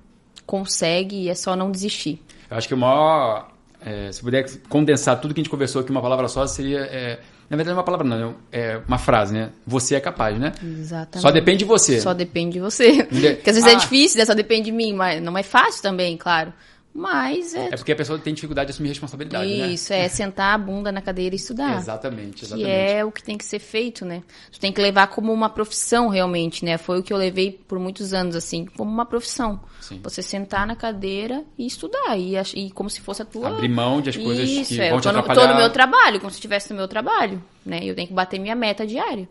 consegue, é só não desistir. Eu acho que o maior... É, se puder condensar tudo que a gente conversou aqui em uma palavra só, seria... É, na verdade, não é uma palavra, não. É uma frase, né? Você é capaz, né? Exatamente. Só depende de você. Só depende de você. Porque às vezes ah. é difícil, né? Só depende de mim. Mas não é fácil também, claro. Mas é... É porque a pessoa tem dificuldade de assumir responsabilidade, isso, né? Isso, é sentar a bunda na cadeira e estudar. Exatamente, exatamente. Que é o que tem que ser feito, né? Tu tem que levar como uma profissão, realmente, né? Foi o que eu levei por muitos anos, assim, como uma profissão. Sim. Você sentar na cadeira e estudar, e, e como se fosse a tua... Abrir mão de as coisas isso, que é, vão te atrapalhar. Isso, eu tô no meu trabalho, como se estivesse no meu trabalho, né? Eu tenho que bater minha meta diária.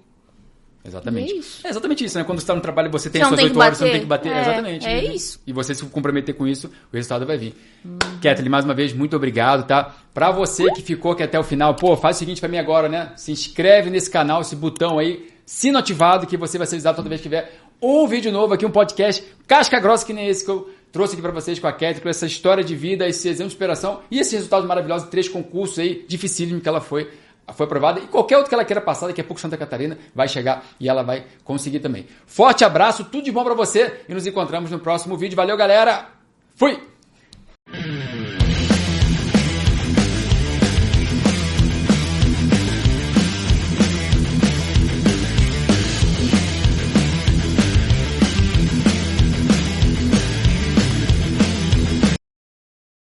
Exatamente. É, é exatamente isso, né? Quando você está no trabalho, você tem você suas oito horas, você não tem que bater. É, exatamente. É né? isso. E você se comprometer com isso, o resultado vai vir. Hum. Ketlyn, mais uma vez, muito obrigado, tá? Pra você que ficou aqui até o final, pô, faz o seguinte pra mim agora, né? Se inscreve nesse canal, esse botão aí, sino ativado, que você vai ser avisado toda vez que tiver um vídeo novo aqui, um podcast casca grossa que nem esse que eu trouxe aqui pra vocês com a Ketlyn, com essa história de vida, esse exemplo de superação e esse resultado maravilhoso de três concursos aí, dificílimo que ela foi. Foi aprovada e qualquer outro que ela queira passar, daqui a pouco Santa Catarina vai chegar e ela vai conseguir também. Forte abraço, tudo de bom pra você e nos encontramos no próximo vídeo. Valeu, galera! Fui!